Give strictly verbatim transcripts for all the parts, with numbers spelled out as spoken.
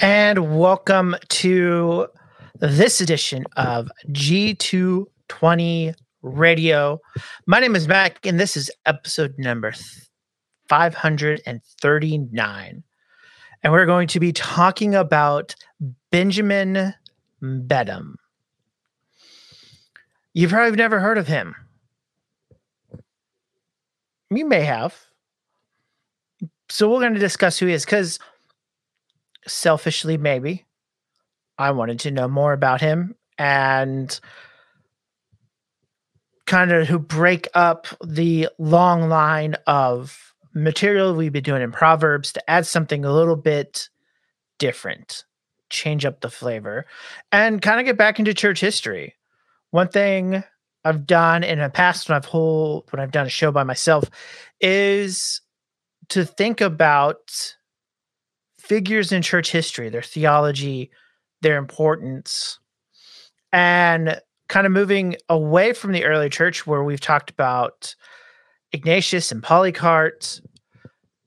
And welcome to this edition of G two twenty Radio. My name is Mac, and this is episode number five hundred thirty-nine. And we're going to be talking about Benjamin Beddome. You've probably never heard of him. You may have. So we're going to discuss who he is, because selfishly, maybe, I wanted to know more about him and kind of who break up the long line of material we've been doing in Proverbs to add something a little bit different, change up the flavor, and kind of get back into church history. One thing I've done in the past when I've whole when I've done a show by myself is to think about figures in church history, their theology, their importance, and kind of moving away from the early church where we've talked about Ignatius and Polycarp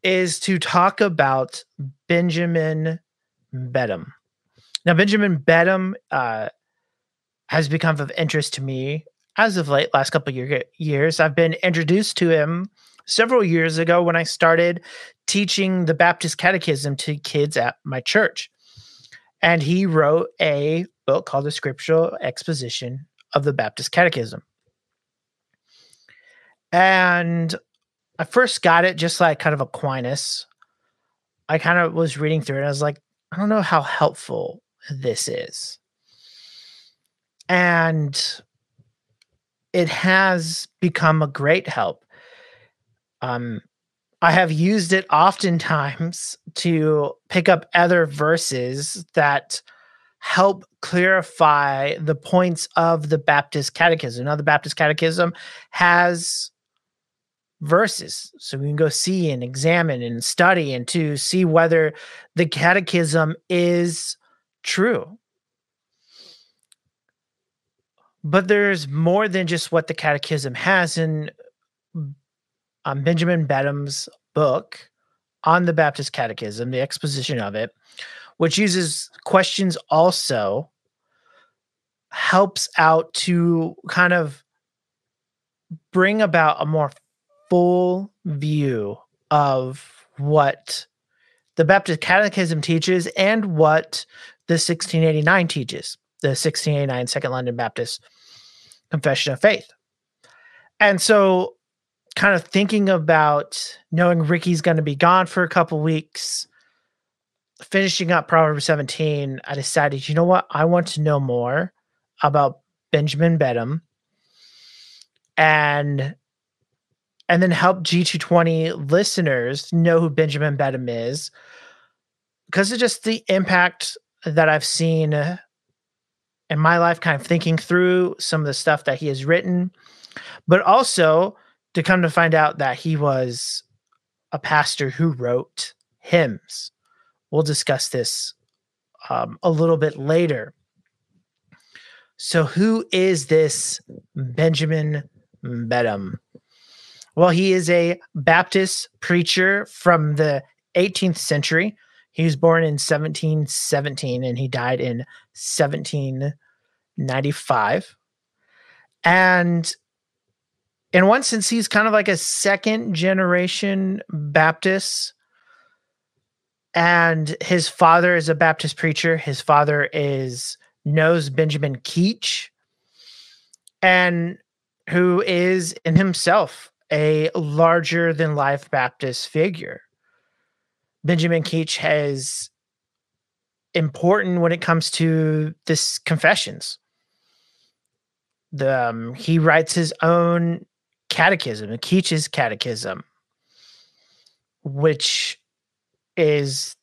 is to talk about Benjamin Beddome. Now, Benjamin Beddome uh, has become of interest to me as of late, last couple of year, years. I've been introduced to him several years ago when I started teaching the Baptist Catechism to kids at my church. And he wrote a book called The Scriptural Exposition of the Baptist Catechism. And I first got it just like kind of Aquinas. I kind of was reading through it and I was like, I don't know how helpful this is. And it has become a great help. Um, I have used it oftentimes to pick up other verses that help clarify the points of the Baptist Catechism. Now, the Baptist Catechism has verses, so we can go see and examine and study and to see whether the Catechism is true. But there's more than just what the Catechism has, and Um, Benjamin Beddome's book on the Baptist Catechism, the exposition of it, which uses questions also, helps out to kind of bring about a more full view of what the Baptist Catechism teaches and what the sixteen eighty-nine teaches, the sixteen eighty-nine Second London Baptist Confession of Faith. And so kind of thinking about knowing Ricky's going to be gone for a couple weeks, finishing up Proverbs seventeen, I decided, you know what? I want to know more about Benjamin Beddome and, and then help G two twenty listeners know who Benjamin Beddome is, because of just the impact that I've seen in my life, kind of thinking through some of the stuff that he has written, but also to come to find out that he was a pastor who wrote hymns. We'll discuss this um, a little bit later. So who is this Benjamin Beddome? Well, he is a Baptist preacher from the eighteenth century. He was born in seventeen seventeen, and he died in seventeen ninety-five. And in one sense, he's kind of like a second-generation Baptist, and his father is a Baptist preacher. His father is knows Benjamin Keach, and who is in himself a larger-than-life Baptist figure. Benjamin Keach is important when it comes to this confessions. The um, he writes his own catechism, Keach's Catechism, which is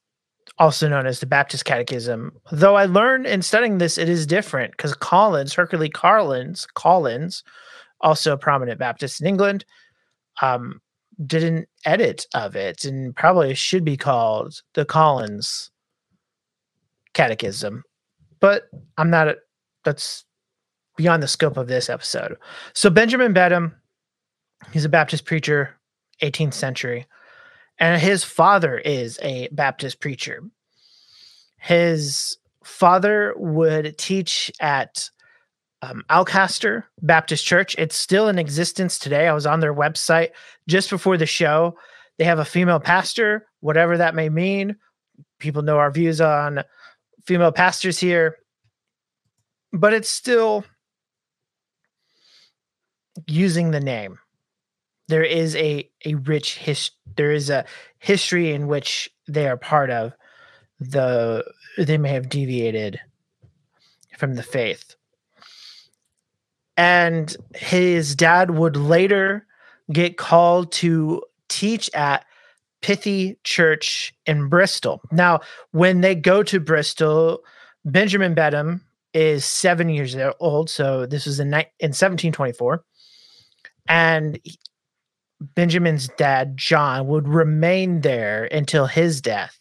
also known as the Baptist Catechism. Though I learned in studying this, it is different because Collins, Hercules Collins, Collins, also a prominent Baptist in England, um, did an edit of it and probably should be called the Collins Catechism. But I'm not, a, that's beyond the scope of this episode. So Benjamin Beddome, he's a Baptist preacher, eighteenth century, and his father is a Baptist preacher. His father would teach at um, Alcester Baptist Church. It's still in existence today. I was on their website just before the show. They have a female pastor, whatever that may mean. People know our views on female pastors here, but it's still using the name. There is a a rich his there is a history in which they are part of. The they may have deviated from the faith. And his dad would later get called to teach at Pithy Church in Bristol. Now, when they go to Bristol, Benjamin Beddome is seven years old. So this was in, in seventeen twenty-four. And Benjamin's dad, John, would remain there until his death.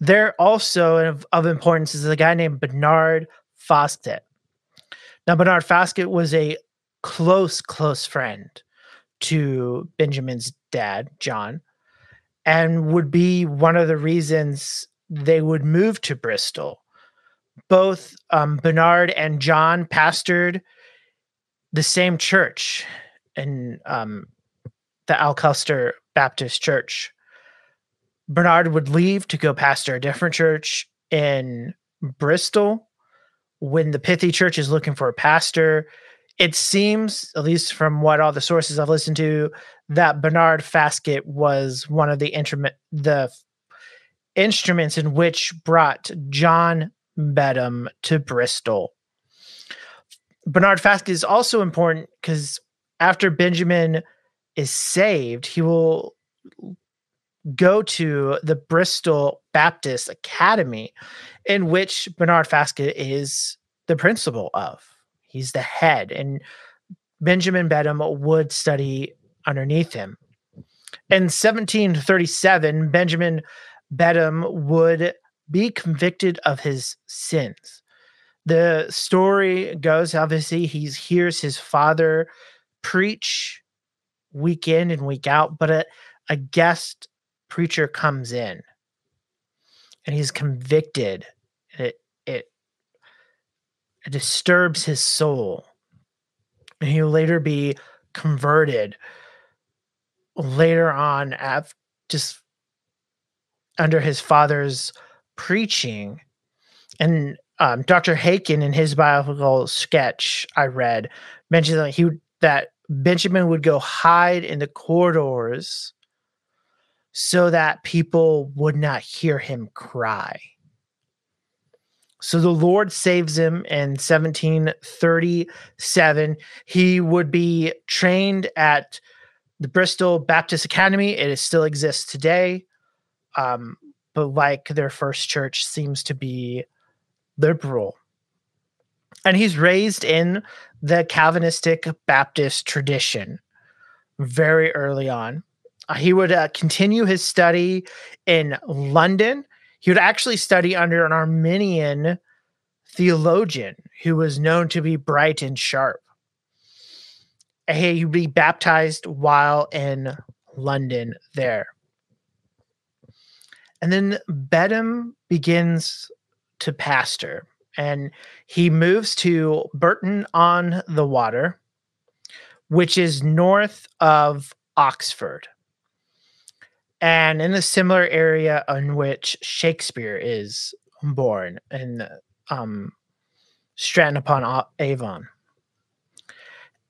There also of, of importance is a guy named Bernard Foskett. Now, Bernard Foskett was a close, close friend to Benjamin's dad, John, and would be one of the reasons they would move to Bristol. Both um, Bernard and John pastored the same church in um, the Alcester Baptist Church. Bernard would leave to go pastor a different church in Bristol. When the Pithy Church is looking for a pastor, it seems, at least from what all the sources I've listened to, that Bernard Foskett was one of the instrument, the instruments in which brought John Beddome to Bristol. Bernard Foskett is also important because after Benjamin is saved, he will go to the Bristol Baptist Academy, in which Bernard Foskett is the principal of. He's the head, and Benjamin Beddome would study underneath him. In seventeen thirty-seven, Benjamin Beddome would be convicted of his sins. The story goes, obviously, he hears his father preach week in and week out, but a, a guest preacher comes in, and he's convicted. It, it, it disturbs his soul, and he'll later be converted. Later on, after, just under his father's preaching, and um, Doctor Haykin, in his biographical sketch I read, mentioned that he that Benjamin would go hide in the corridors so that people would not hear him cry. So the Lord saves him in seventeen thirty-seven. He would be trained at the Bristol Baptist Academy. It still exists today, um, but like their first church, seems to be liberal. And he's raised in the Calvinistic Baptist tradition very early on. He would uh, continue his study in London. He would actually study under an Arminian theologian who was known to be bright and sharp. He would be baptized while in London there. And then Beddome begins to pastor, and he moves to Burton-on-the-Water, which is north of Oxford, and in the similar area in which Shakespeare is born, in um, Stratton-upon-Avon.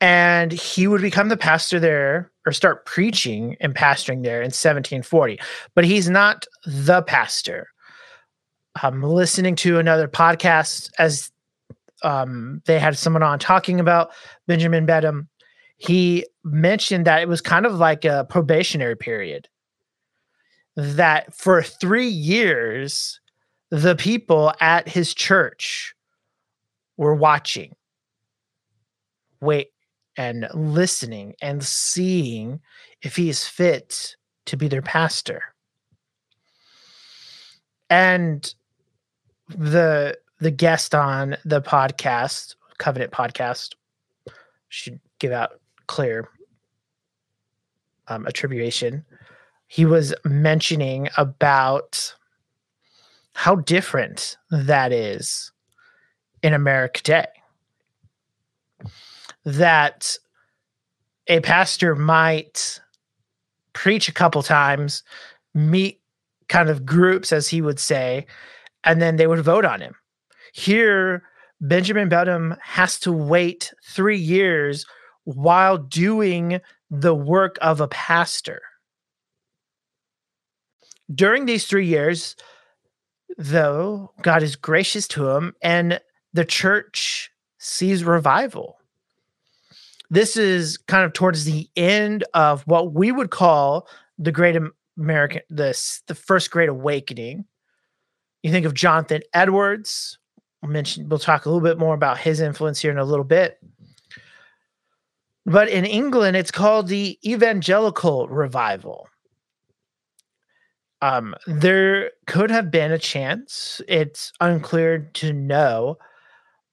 And he would become the pastor there, or start preaching and pastoring there in seventeen forty. But he's not the pastor. I'm listening to another podcast as um, they had someone on talking about Benjamin Beddome. He mentioned that it was kind of like a probationary period, that for three years, the people at his church were watching, wait, and listening and seeing if he is fit to be their pastor. And the the guest on the podcast, Covenant Podcast, should give out clear um, attribution. He was mentioning about how different that is in America today. That a pastor might preach a couple times, meet kind of groups, as he would say, and then they would vote on him. Here, Benjamin Beddome has to wait three years while doing the work of a pastor. During these three years, though, God is gracious to him, and the church sees revival. This is kind of towards the end of what we would call the Great American, the, the First Great Awakening. You think of Jonathan Edwards. We'll, mention, we'll talk a little bit more about his influence here in a little bit. But in England, it's called the Evangelical Revival. Um, there could have been a chance, it's unclear to know,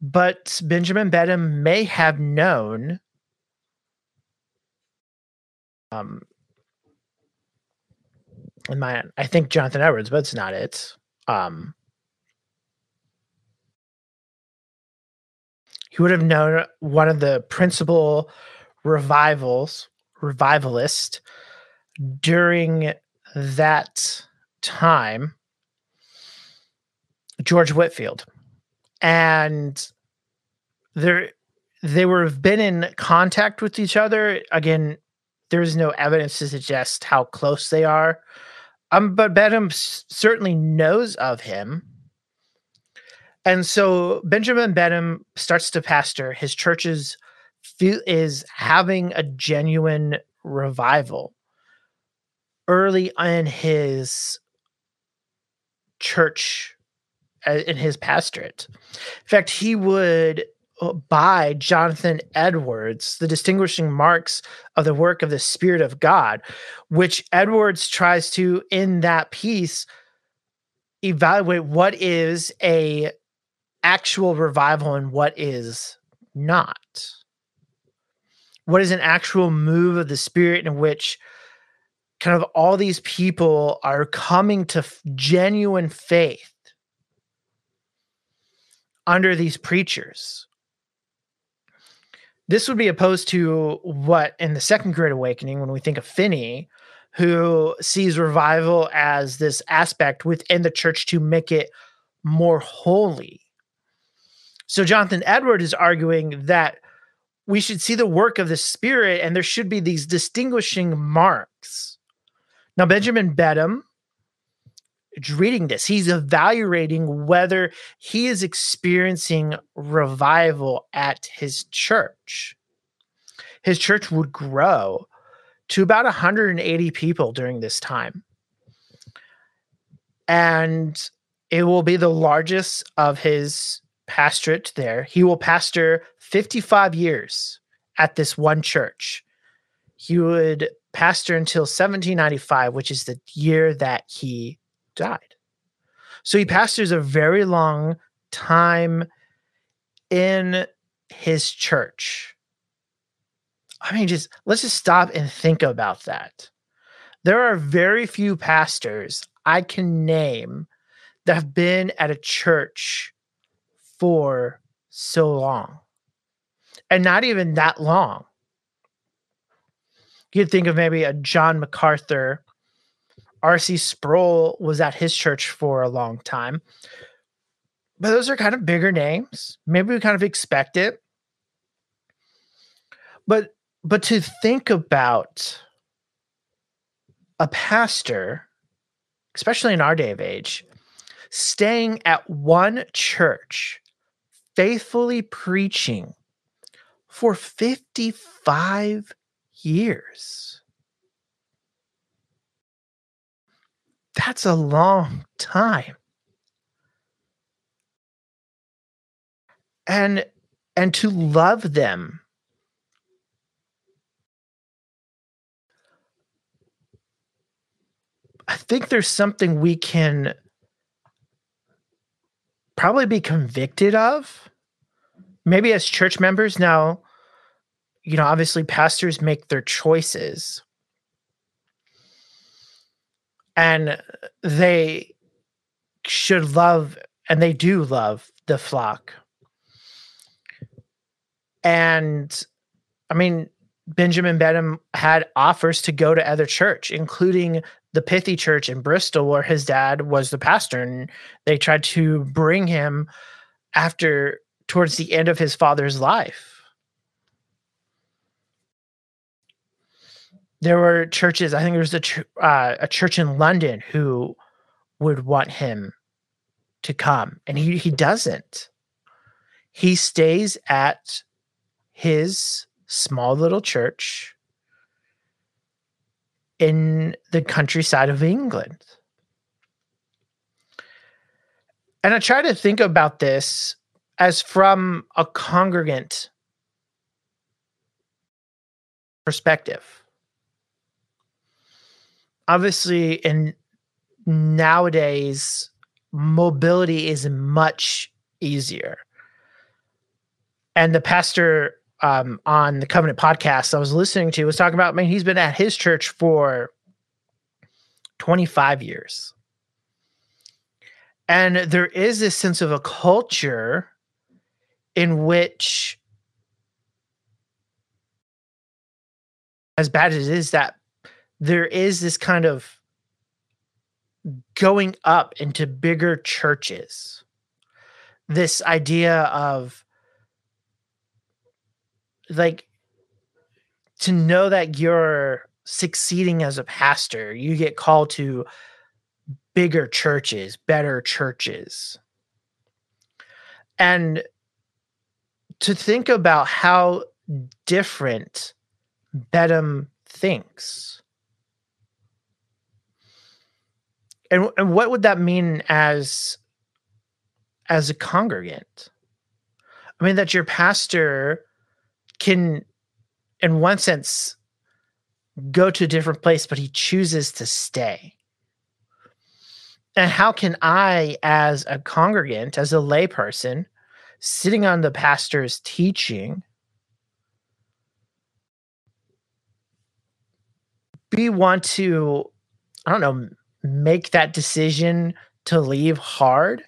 but Benjamin Beddome may have known um, in my, I think Jonathan Edwards, but it's not it. Um, he would have known one of the principal revivals, revivalists during that time, George Whitefield, and there they would have been in contact with each other. Again, there is no evidence to suggest how close they are, um, but Beddome certainly knows of him, and so Benjamin Beddome starts to pastor. His church is, is having a genuine revival. Early in his church, in his pastorate. In fact, he would buy Jonathan Edwards the distinguishing marks of the work of the Spirit of God, which Edwards tries to, in that piece, evaluate what is a actual revival and what is not. What is an actual move of the Spirit in which kind of all these people are coming to genuine faith under these preachers. This would be opposed to what in the Second Great Awakening, when we think of Finney, who sees revival as this aspect within the church to make it more holy. So Jonathan Edwards is arguing that we should see the work of the Spirit and there should be these distinguishing marks. Now, Benjamin Beddome is reading this. He's evaluating whether he is experiencing revival at his church. His church would grow to about one hundred eighty people during this time. And it will be the largest of his pastorate there. He will pastor fifty-five years at this one church. He would pastor until seventeen ninety-five, which is the year that he died. So he pastors a very long time in his church. I mean, just let's just stop and think about that. There are very few pastors I can name that have been at a church for so long, and not even that long. You'd think of maybe a John MacArthur. R C Sproul was at his church for a long time. But those are kind of bigger names. Maybe we kind of expect it. But, but to think about a pastor, especially in our day of age, staying at one church, faithfully preaching for fifty-five years. That's a long time. And and to love them. I think there's something we can probably be convicted of. Maybe as church members now, you know, obviously pastors make their choices. And they should love, and they do love, the flock. And I mean, Benjamin Beddome had offers to go to other church, including the Pithy Church in Bristol, where his dad was the pastor. And they tried to bring him after, towards the end of his father's life. There were churches, I think there was a, ch uh, a church in London who would want him to come. And he, he doesn't. He stays at his small little church in the countryside of England. And I try to think about this as from a congregant perspective. Obviously, in nowadays, mobility is much easier. And the pastor um, on the Covenant Podcast I was listening to was talking about, I mean, he's been at his church for twenty-five years. And there is this sense of a culture in which, as bad as it is, that there is this kind of going up into bigger churches, this idea of, like, to know that you're succeeding as a pastor, you get called to bigger churches, better churches. And to think about how different Beddome thinks. And, and what would that mean as, as a congregant? I mean, that your pastor can, in one sense, go to a different place, but he chooses to stay. And how can I, as a congregant, as a layperson, sitting on the pastor's teaching, be want to, I don't know, make that decision to leave hard,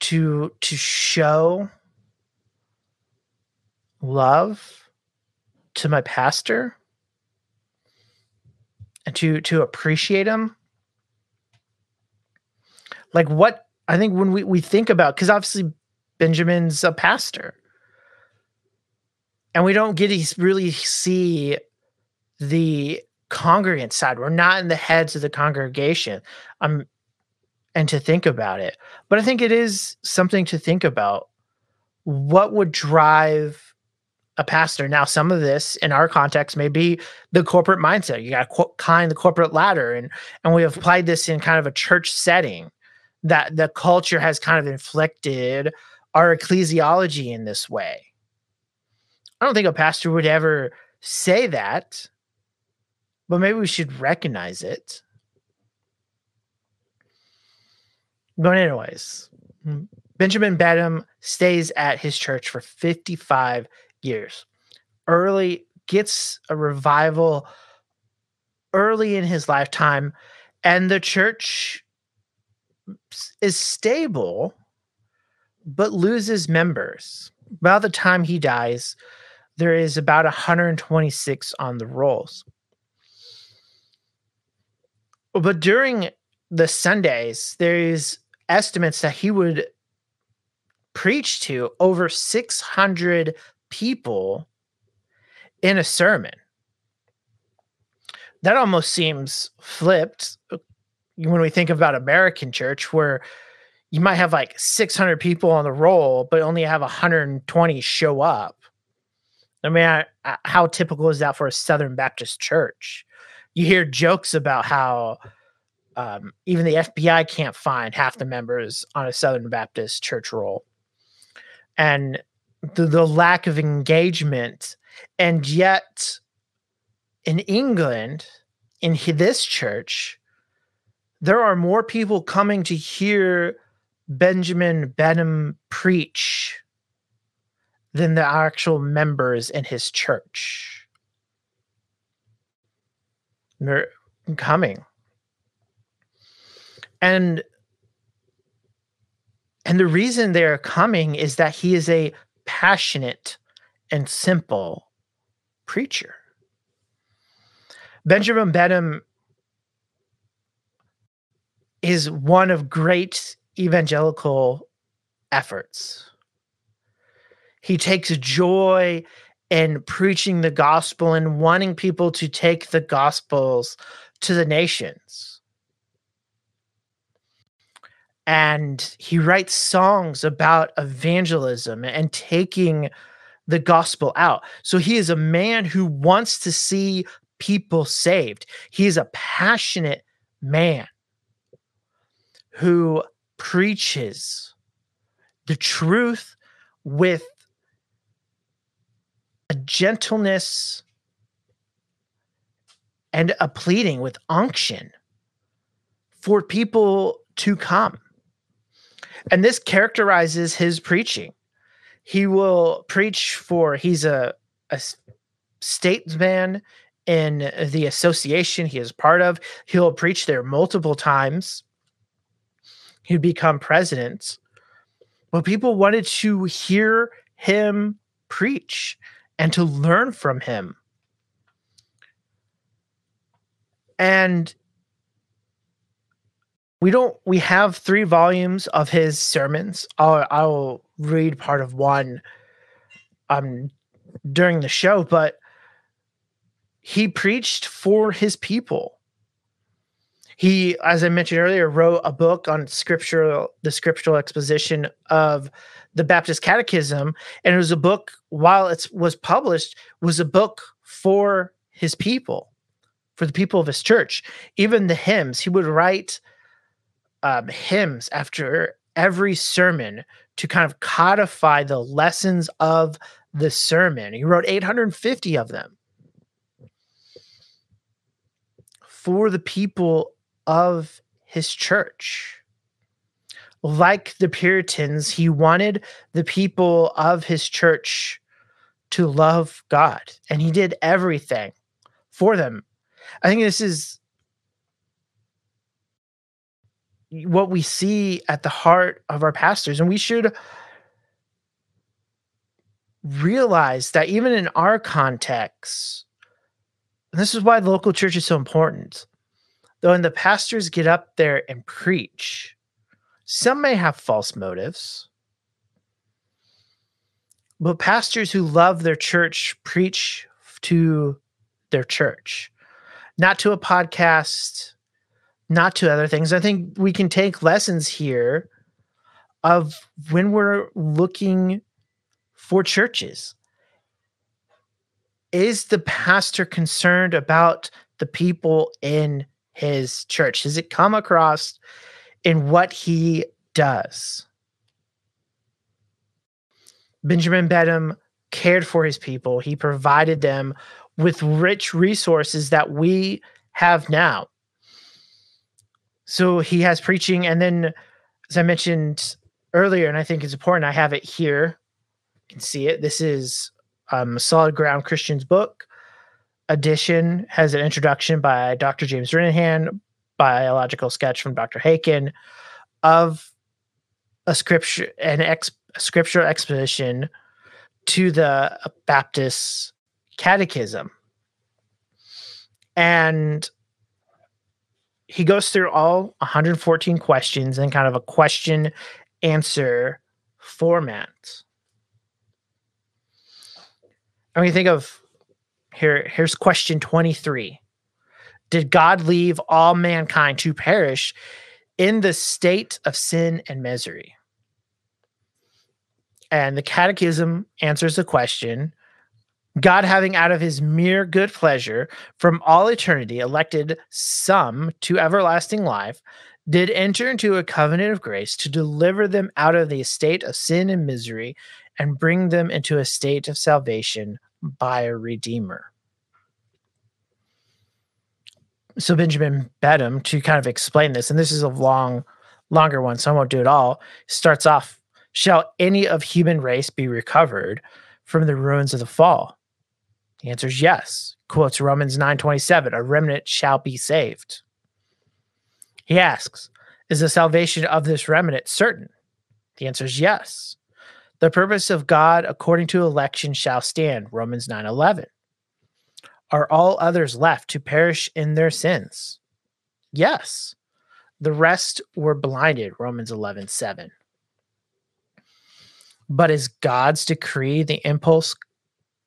to, to show love to my pastor and to, to appreciate him? Like, what I think when we, we think about, because obviously Benjamin's a pastor and we don't get to really see the congregant side. We're not in the heads of the congregation. Um, and to think about it, but I think it is something to think about. What would drive a pastor? Now, some of this in our context may be the corporate mindset. You got to climb the corporate ladder, and and we have applied this in kind of a church setting, that the culture has kind of inflected our ecclesiology in this way. I don't think a pastor would ever say that, but maybe we should recognize it. But anyways, Benjamin Beddome stays at his church for fifty-five years. Early gets a revival early in his lifetime, and the church is stable but loses members. By the time he dies, there is about one hundred twenty-six on the rolls. But during the Sundays, there is estimates that he would preach to over six hundred people in a sermon. That almost seems flipped when we think about American church, where you might have like six hundred people on the roll, but only have one hundred twenty show up. I mean, I, I, how typical is that for a Southern Baptist church? You hear jokes about how um, even the F B I can't find half the members on a Southern Baptist church roll. And the, the lack of engagement. And yet in England, in this church, there are more people coming to hear Benjamin Beddome preach than the actual members in his church. They're coming. And, and the reason they are coming is that he is a passionate and simple preacher. Benjamin Beddome is one of great evangelical efforts. He takes joy in preaching the gospel and wanting people to take the gospels to the nations. And he writes songs about evangelism and taking the gospel out. So he is a man who wants to see people saved. He is a passionate man who preaches the truth with a gentleness and a pleading, with unction, for people to come. And this characterizes his preaching. He will preach for, he's a, a statesman in the association he is part of. He'll preach there multiple times. He'd become president. But people wanted to hear him preach and to learn from him. And we don't, we have three volumes of his sermons. I'll, I'll read part of one um, during the show, but he preached for his people. He, as I mentioned earlier, wrote a book on scriptural, the Scriptural Exposition of the Baptist Catechism, and it was a book, while it was published, was a book for his people, for the people of his church. Even the hymns, he would write um, hymns after every sermon to kind of codify the lessons of the sermon. He wrote eight hundred fifty of them for the people of his church. Like the Puritans, he wanted the people of his church to love God, and he did everything for them. I think this is what we see at the heart of our pastors, and we should realize that even in our context, and this is why the local church is so important, though when the pastors get up there and preach, some may have false motives, but pastors who love their church preach to their church, not to a podcast, not to other things. I think we can take lessons here of when we're looking for churches. Is the pastor concerned about the people in his church? Does it come across in what he does? Benjamin Beddome cared for his people. He provided them with rich resources that we have now. So he has preaching, and then, as I mentioned earlier, and I think it's important, I have it here. You can see it. This is um, Solid Ground Christians book edition. Has an introduction by Doctor James Renahan, biological sketch from Doctor Haykin of a scripture, an ex, a scriptural exposition to the Baptist Catechism, and he goes through all one hundred fourteen questions in kind of a question-answer format. I mean, think of, here, here's question twenty-three. Did God leave all mankind to perish in the state of sin and misery? And the Catechism answers the question, God, having out of his mere good pleasure from all eternity elected some to everlasting life, did enter into a covenant of grace to deliver them out of the estate of sin and misery and bring them into a state of salvation by a Redeemer. So Benjamin Beddome, to kind of explain this, and this is a long, longer one, so I won't do it all, starts off, shall any of human race be recovered from the ruins of the fall? The answer is yes. Quotes Romans nine twenty-seven, a remnant shall be saved. He asks, Is the salvation of this remnant certain? The answer is yes. The purpose of God according to election shall stand, Romans nine eleven. Are all others left to perish in their sins? Yes. The rest were blinded, Romans eleven seven. But is God's decree the impulse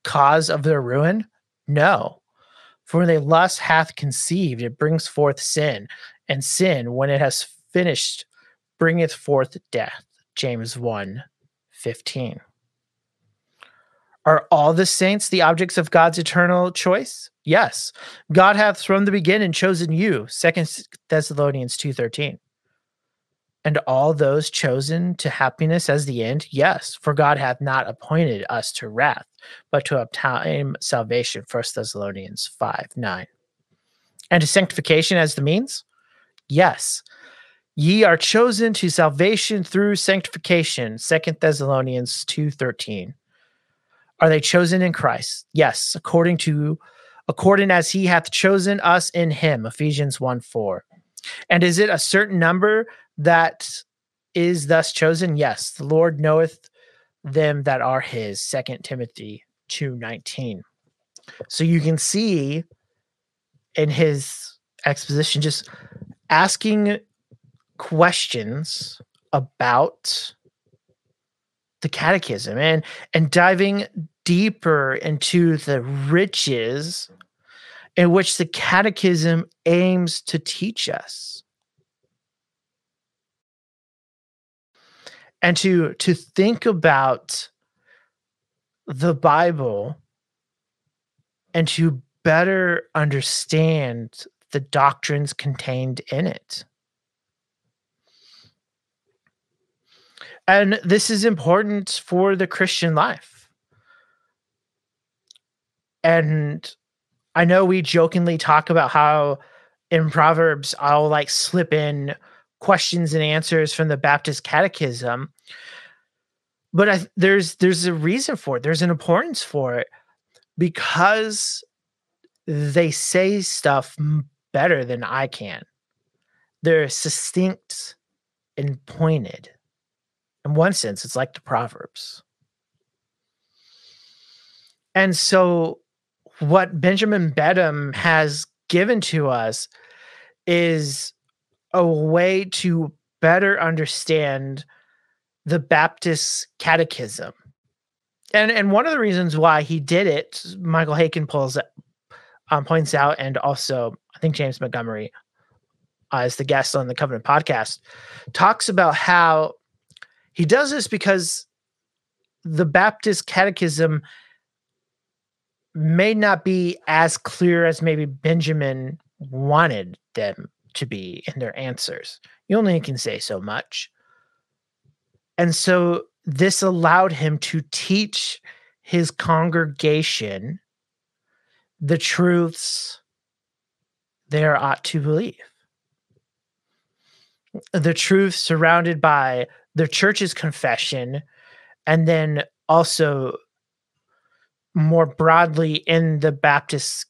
cause of their ruin? No. For when they lust hath conceived, it brings forth sin, and sin, when it has finished, bringeth forth death, James one fifteen. Are all the saints the objects of God's eternal choice? Yes. God hath from the beginning chosen you, Second Thessalonians two thirteen. And all those chosen to happiness as the end? Yes, for God hath not appointed us to wrath, but to obtain salvation, First Thessalonians five nine. And to sanctification as the means? Yes. Ye are chosen to salvation through sanctification, Second Thessalonians two thirteen. Are they chosen in Christ? Yes, according to according as he hath chosen us in him, Ephesians one four. And is it a certain number that is thus chosen? Yes, the Lord knoweth them that are his, Second Timothy two nineteen. So you can see in his exposition just asking questions about the catechism and and diving deeper into the riches in which the catechism aims to teach us. And to, to think about the Bible and to better understand the doctrines contained in it. And this is important for the Christian life. And I know we jokingly talk about how in Proverbs I'll like slip in questions and answers from the Baptist Catechism, but I, there's there's a reason for it. There's an importance for it because they say stuff better than I can. They're succinct and pointed. In one sense, it's like the Proverbs. And so what Benjamin Beddome has given to us is a way to better understand the Baptist Catechism. And and one of the reasons why he did it, Michael Haykin pulls, um, points out, and also I think James Montgomery, uh, as the guest on the Covenant Podcast, talks about how he does this because the Baptist Catechism may not be as clear as maybe Benjamin wanted them to be in their answers. You only can say so much. And so this allowed him to teach his congregation the truths they are ought to believe. The truth surrounded by the church's confession, and then also more broadly in the Baptist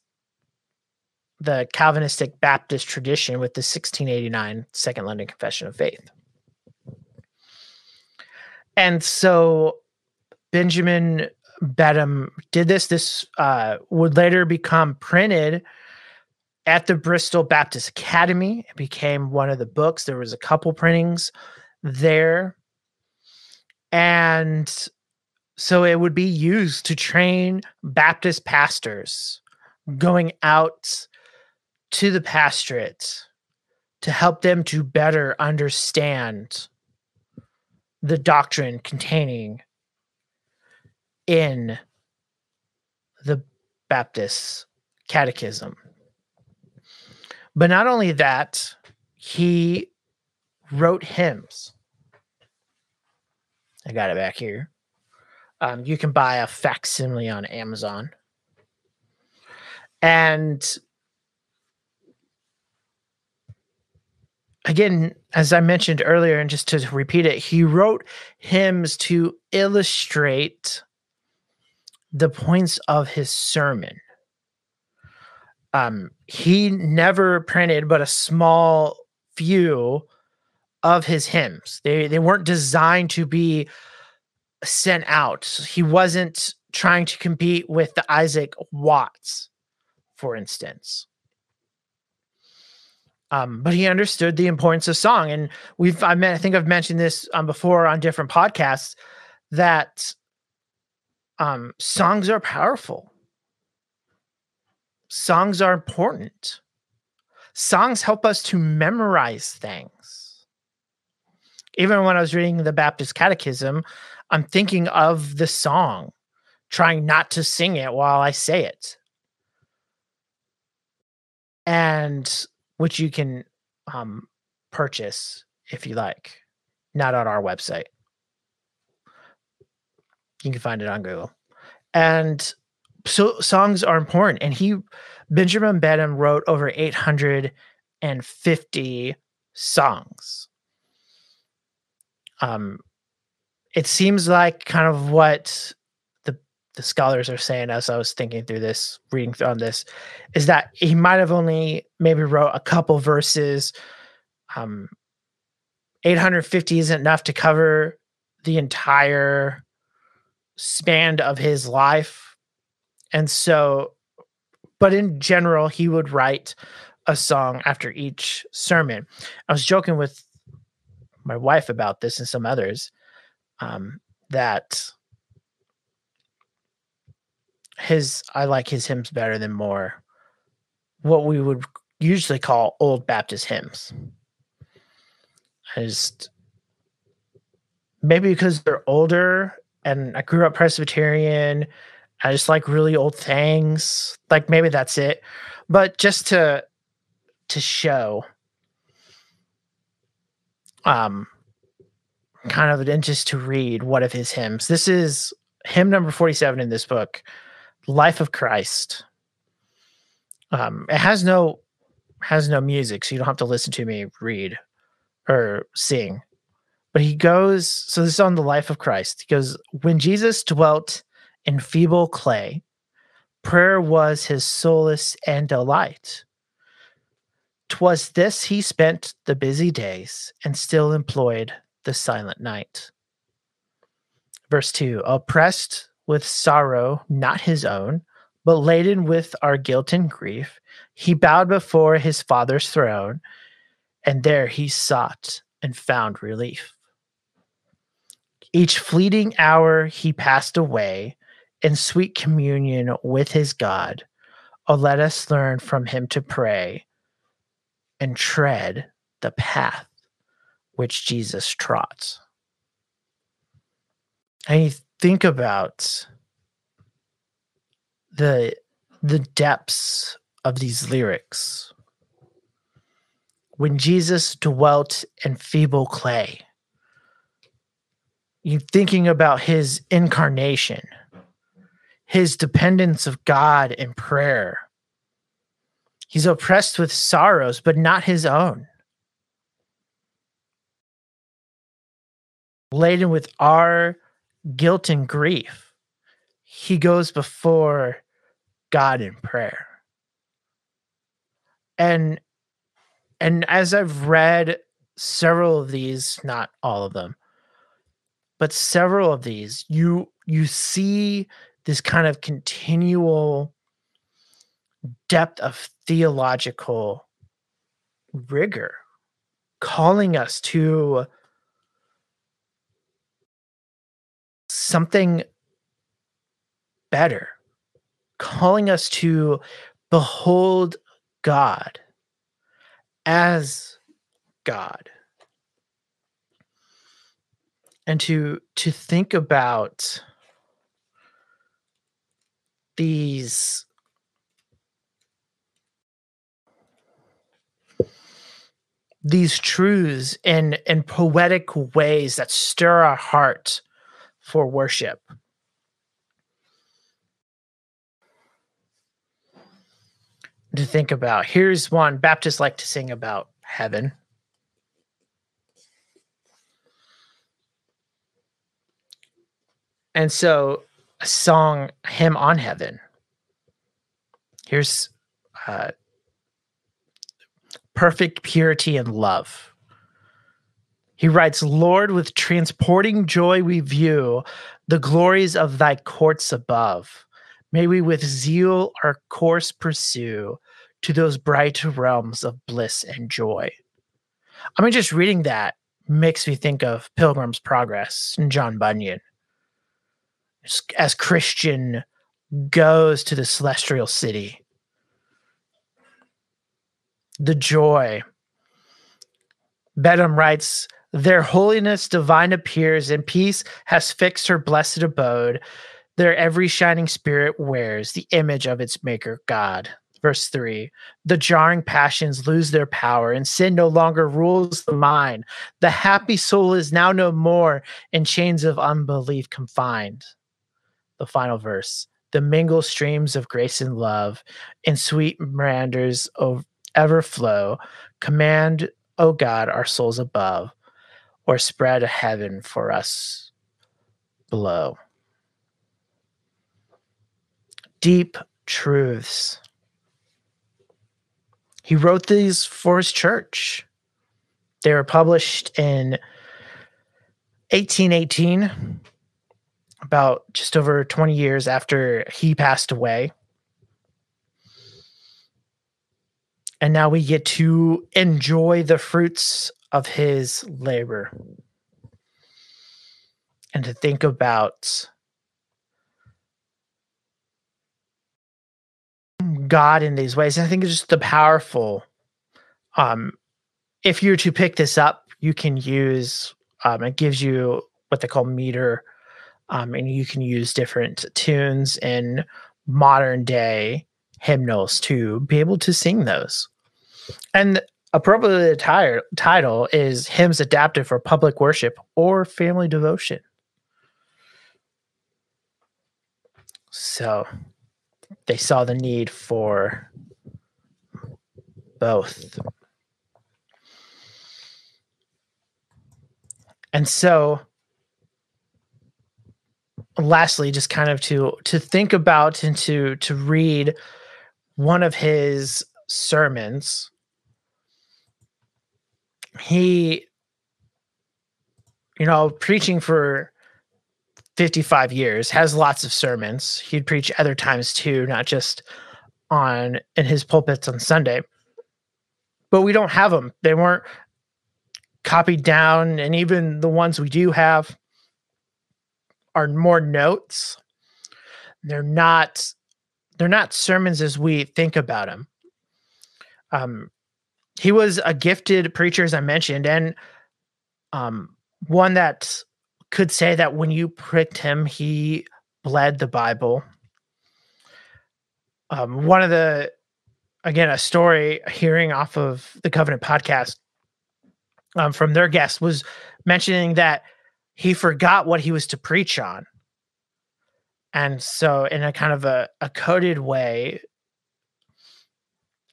the Calvinistic Baptist tradition with the sixteen eighty-nine Second London Confession of Faith. And so Benjamin Beddome did this. This uh, would later become printed at the Bristol Baptist Academy. It became one of the books. There was a couple printings there. And so it would be used to train Baptist pastors going out to the pastorate to help them to better understand the doctrine containing in the Baptist Catechism. But not only that, he wrote hymns. I got it back here. Um, you can buy a facsimile on Amazon. And again, as I mentioned earlier, and just to repeat it, he wrote hymns to illustrate the points of his sermon. Um, he never printed but a small few of his hymns. They, they weren't designed to be sent out. He wasn't trying to compete with the Isaac Watts, for instance. Um, but he understood the importance of song. And we've, I, mean, I think I've mentioned this um, before on different podcasts, that um, songs are powerful. Songs are important. Songs help us to memorize things. Even when I was reading the Baptist Catechism, I'm thinking of the song, trying not to sing it while I say it. And which you can um, purchase if you like. Not on our website. You can find it on Google. And so songs are important. And he, Benjamin Beddome, wrote over eight hundred fifty songs. Um, it seems like kind of what the, the scholars are saying as I was thinking through this, reading through on this, is that he might have only maybe wrote a couple verses. Um, eight hundred fifty isn't enough to cover the entire span of his life. And so, but in general, he would write a song after each sermon. I was joking with my wife about this and some others, um, that his, I like his hymns better than more what we would usually call old Baptist hymns. I just, maybe because they're older and I grew up Presbyterian, I just like really old things. Like maybe that's it. But just to to show um kind of and just to read one of his hymns. This is hymn number forty-seven in this book, Life of Christ. Um it has no has no music, so you don't have to listen to me read or sing. But he goes, so this is on the Life of Christ. He goes, when Jesus dwelt in feeble clay, prayer was his solace and delight. 'Twas this he spent the busy days and still employed the silent night. Verse two, oppressed with sorrow, not his own, but laden with our guilt and grief, he bowed before his Father's throne, and there he sought and found relief. Each fleeting hour he passed away, in sweet communion with his God. Oh, let us learn from him to pray and tread the path which Jesus trod. And you think about the, the depths of these lyrics. When Jesus dwelt in feeble clay, you're thinking about his incarnation, his dependence of God in prayer. He's oppressed with sorrows, but not his own. Laden with our guilt and grief, he goes before God in prayer. And, and as I've read several of these, not all of them, but several of these, you you see this kind of continual depth of theological rigor calling us to something better, calling us to behold God as God, and to to think about these these truths in, in poetic ways that stir our heart for worship. To think about, here's one. Baptists like to sing about heaven. And so a song, Hymn on Heaven. Here's uh, Perfect Purity and Love. He writes, "Lord, with transporting joy we view the glories of thy courts above. May we with zeal our course pursue to those bright realms of bliss and joy." I mean, just reading that makes me think of Pilgrim's Progress and John Bunyan. As Christian goes to the celestial city, the joy. Beddome writes, "Their holiness divine appears, and peace has fixed her blessed abode. Their every shining spirit wears the image of its maker, God." Verse three, "The jarring passions lose their power, and sin no longer rules the mind. The happy soul is now no more in chains of unbelief confined." The final verse, "The mingled streams of grace and love, in sweet meanders overflow. Command, O God, our souls above, or spread a heaven for us below." Deep truths. He wrote these for his church. They were published in eighteen eighteen, about just over twenty years after he passed away. And now we get to enjoy the fruits of his labor and to think about God in these ways. And I think it's just the powerful. Um, if you were to pick this up, you can use, um, it gives you what they call meter, um, and you can use different tunes in modern day hymnals to be able to sing those. And appropriately, the title is Hymns Adapted for Public Worship or Family Devotion. So they saw the need for both. And so lastly, just kind of to to think about and to to read one of his sermons. He, you know, preaching for fifty-five years, has lots of sermons. He'd preach other times too, not just on in his pulpits on Sunday. But we don't have them. They weren't copied down, and even the ones we do have are more notes. They're not they're not sermons as we think about them. Um He was a gifted preacher, as I mentioned, and um, one that could say that when you pricked him, he bled the Bible. Um, one of the, again, a story hearing off of the Covenant Podcast um, from their guest was mentioning that he forgot what he was to preach on. And so in a kind of a, a coded way,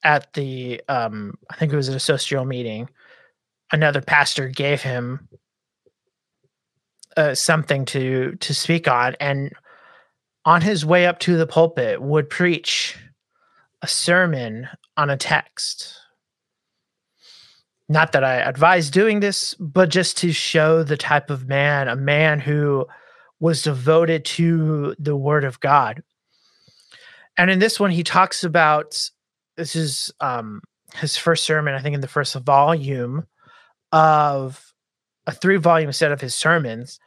at the, um, I think it was at a social meeting, another pastor gave him uh, something to to speak on, and on his way up to the pulpit would preach a sermon on a text. Not that I advise doing this, but just to show the type of man, a man who was devoted to the Word of God. And in this one, he talks about, this is um, his first sermon, I think in the first volume of a three-volume set of his sermons.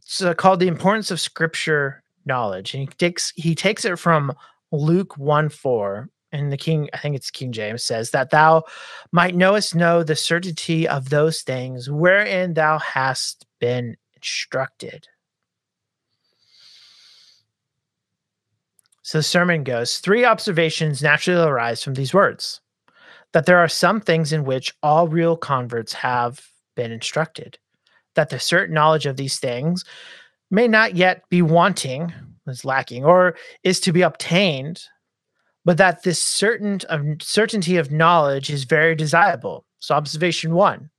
It's uh, called The Importance of Scripture Knowledge. And he takes, he takes it from Luke one four, and the King, I think it's King James, says, "That thou might knowest know the certainty of those things wherein thou hast been instructed." So the sermon goes, "Three observations naturally arise from these words: that there are some things in which all real converts have been instructed, that the certain knowledge of these things may not yet be wanting, is lacking, or is to be obtained, but that this certain um, certainty of knowledge is very desirable." So observation one,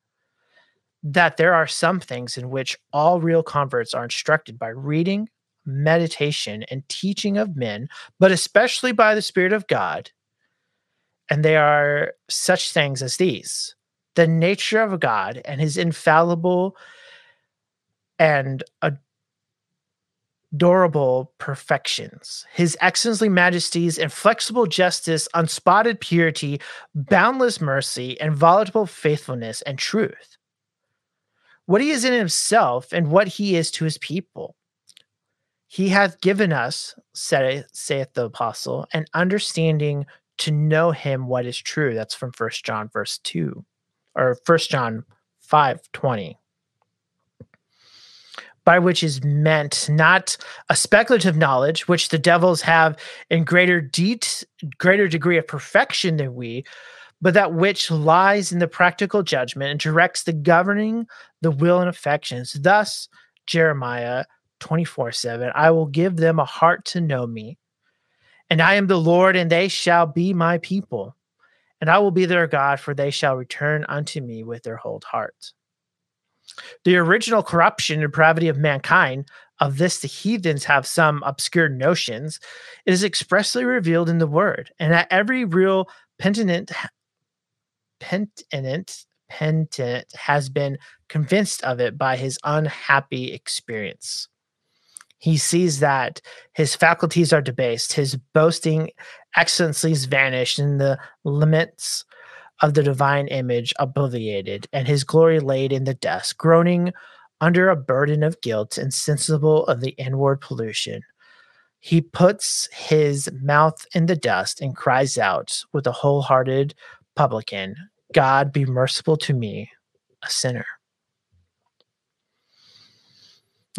that there are some things in which all real converts are instructed by reading, meditation, and teaching of men, but especially by the Spirit of God, and they are such things as these: the nature of God and his infallible and adorable perfections, his excellency majesties, inflexible justice, unspotted purity, boundless mercy, and inviolable faithfulness and truth. What he is in himself and what he is to his people. He hath given us, saith the apostle, an understanding to know him what is true. That's from First John verse two, or First John five twenty. By which is meant not a speculative knowledge, which the devils have in greater de- greater degree of perfection than we, but that which lies in the practical judgment and directs the governing the will and affections. Thus, Jeremiah twenty-four seven, I will give them a heart to know me, and I am the Lord, and they shall be my people, and I will be their God, for they shall return unto me with their whole heart. The original corruption and depravity of mankind, of this the heathens have some obscure notions, is expressly revealed in the word, and that every real penitent, penitent, penitent has been convinced of it by his unhappy experience. He sees that his faculties are debased, his boasting excellencies vanished, and the limits of the divine image obliviated, and his glory laid in the dust, groaning under a burden of guilt and sensible of the inward pollution. He puts his mouth in the dust and cries out with a wholehearted publican, God be merciful to me, a sinner.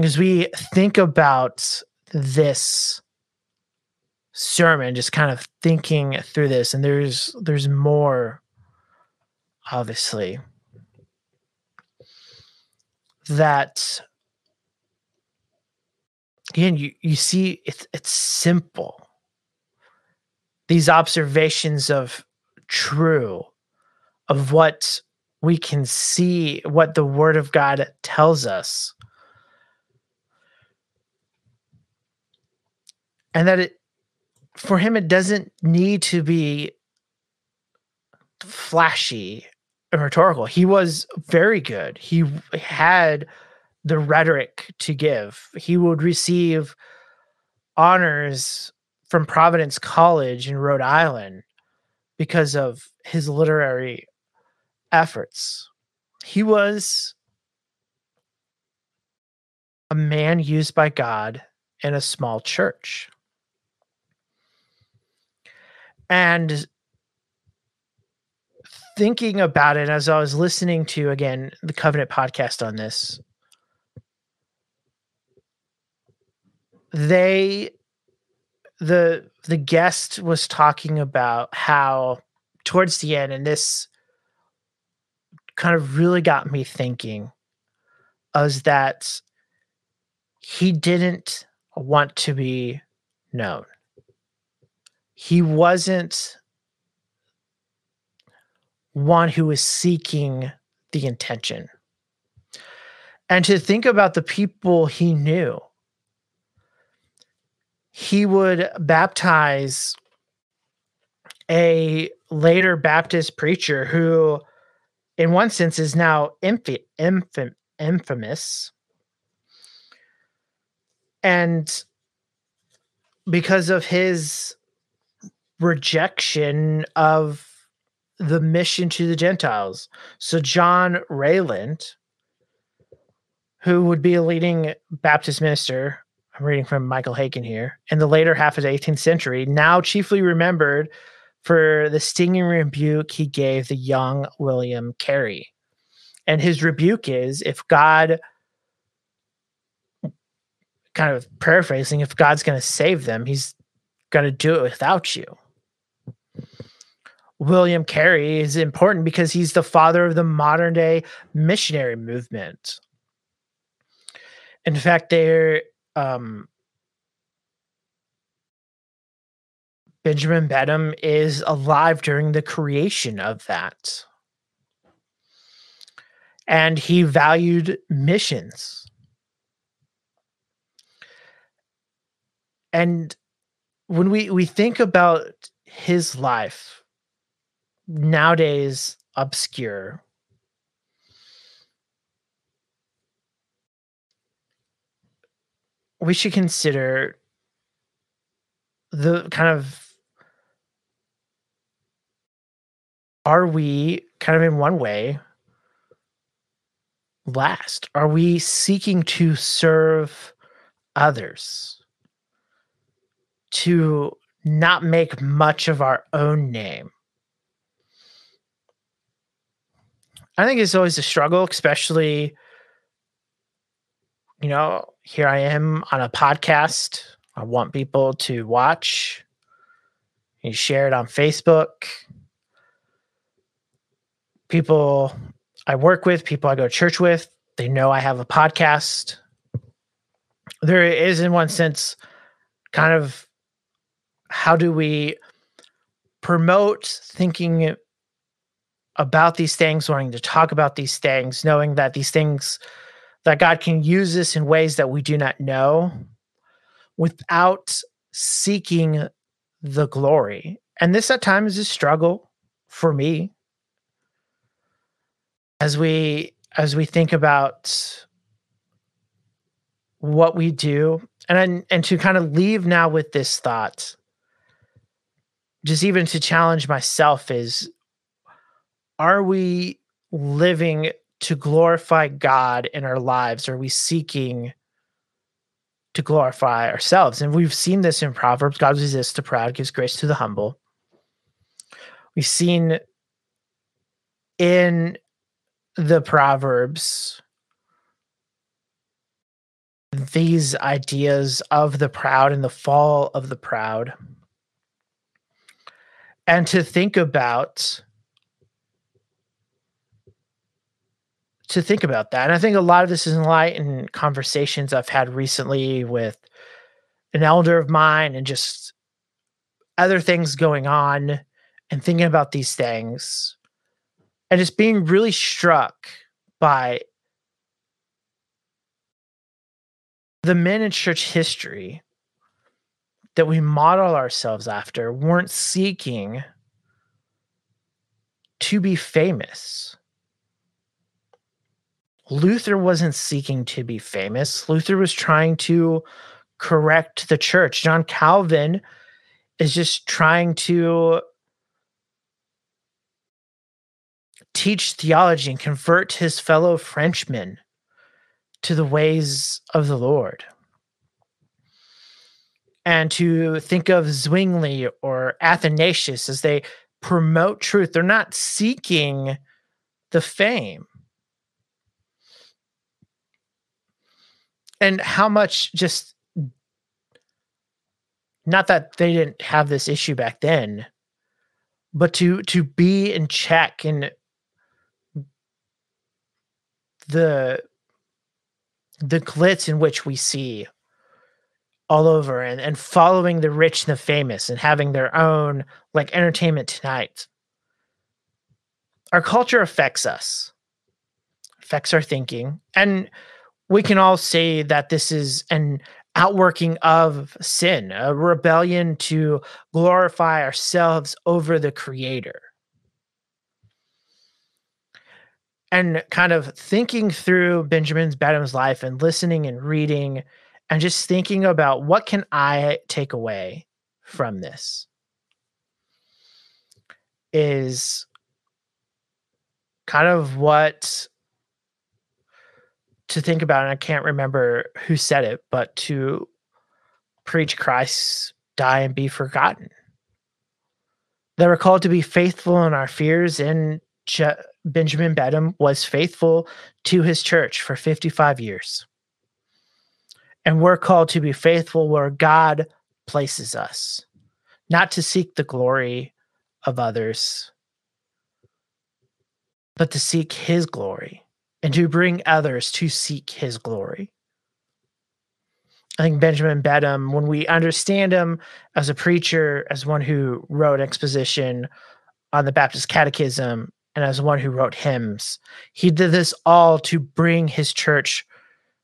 As we think about this sermon, just kind of thinking through this, and there's there's more, obviously, that again you you see it's it's simple. These observations of true, of what we can see, what the Word of God tells us. And that it, for him, it doesn't need to be flashy and rhetorical. He was very good. He had the rhetoric to give. He would receive honors from Providence College in Rhode Island because of his literary efforts. He was a man used by God in a small church. And thinking about it, as I was listening to, again, the Covenant podcast on this, they, the the guest was talking about how towards the end, and this kind of really got me thinking, was that he didn't want to be known. He wasn't one who was seeking the intention. And to think about the people he knew, he would baptize a later Baptist preacher who, in one sense, is now infi- infam- infamous. And because of his rejection of the mission to the Gentiles. So John Ryland, who would be a leading Baptist minister, I'm reading from Michael Haykin here, in the later half of the eighteenth century, now chiefly remembered for the stinging rebuke he gave the young William Carey. And his rebuke is, if God, kind of paraphrasing, if God's going to save them, he's going to do it without you. William Carey is important because he's the father of the modern day missionary movement. In fact, there, um, Benjamin Beddome is alive during the creation of that. And he valued missions. And when we, we think about his life, nowadays obscure, we should consider the kind of, are we kind of in one way last? Are we seeking to serve others, to not make much of our own name? I think it's always a struggle, especially, you know, here I am on a podcast. I want people to watch. You share it on Facebook. People I work with, people I go to church with, they know I have a podcast. There is, in one sense, kind of how do we promote thinking about these things, wanting to talk about these things, knowing that these things, that God can use this in ways that we do not know without seeking the glory. And this at times is a struggle for me as we, as we think about what we do. And, and to kind of leave now with this thought, just even to challenge myself is, are we living to glorify God in our lives? Are we seeking to glorify ourselves? And we've seen this in Proverbs. God resists the proud, gives grace to the humble. We've seen in the Proverbs these ideas of the proud and the fall of the proud. And to think about to think about that. And I think a lot of this is in light in conversations I've had recently with an elder of mine and just other things going on and thinking about these things and just being really struck by the men in church history that we model ourselves after weren't seeking to be famous. Luther wasn't seeking to be famous. Luther was trying to correct the church. John Calvin is just trying to teach theology and convert his fellow Frenchmen to the ways of the Lord. And to think of Zwingli or Athanasius as they promote truth, they're not seeking the fame. And how much just, not that they didn't have this issue back then, but to to be in check in the, the glitz in which we see all over and, and following the rich and the famous and having their own like Entertainment Tonight. Our culture affects us, affects our thinking. And we can all say that this is an outworking of sin, a rebellion to glorify ourselves over the Creator. And kind of thinking through Benjamin Beddome's life and listening and reading and just thinking about what can I take away from this is kind of what to think about, and I can't remember who said it, but to preach Christ, die, and be forgotten. They were called to be faithful in our fears, and Je- Benjamin Beddome was faithful to his church for fifty-five years. And we're called to be faithful where God places us, not to seek the glory of others, but to seek his glory. And to bring others to seek his glory. I think Benjamin Beddome, when we understand him as a preacher, as one who wrote exposition on the Baptist Catechism, and as one who wrote hymns, he did this all to bring his church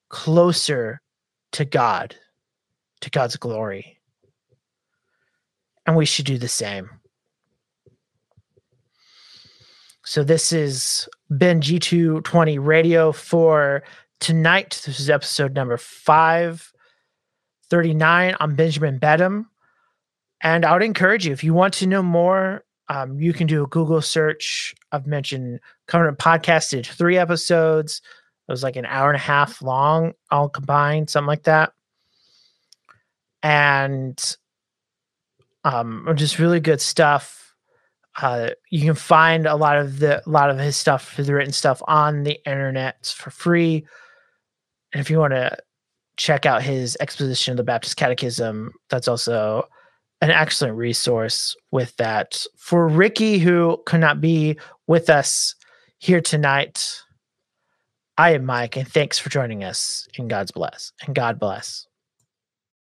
closer to God, to God's glory. And we should do the same. So this is Ben G two twenty Radio for tonight. This is episode number five. thirty-nine. I'm Benjamin Beddome. And I would encourage you, if you want to know more, um, you can do a Google search. I've mentioned Covenant Podcast did three episodes. It was like an hour and a half long, all combined, something like that. And um, just really good stuff. Uh, you can find a lot of the a lot of his stuff, the written stuff, on the internet for free. And if you want to check out his exposition of the Baptist Catechism, that's also an excellent resource with that. For Ricky, who could not be with us here tonight, I am Mike, and thanks for joining us. And God's bless. And God bless.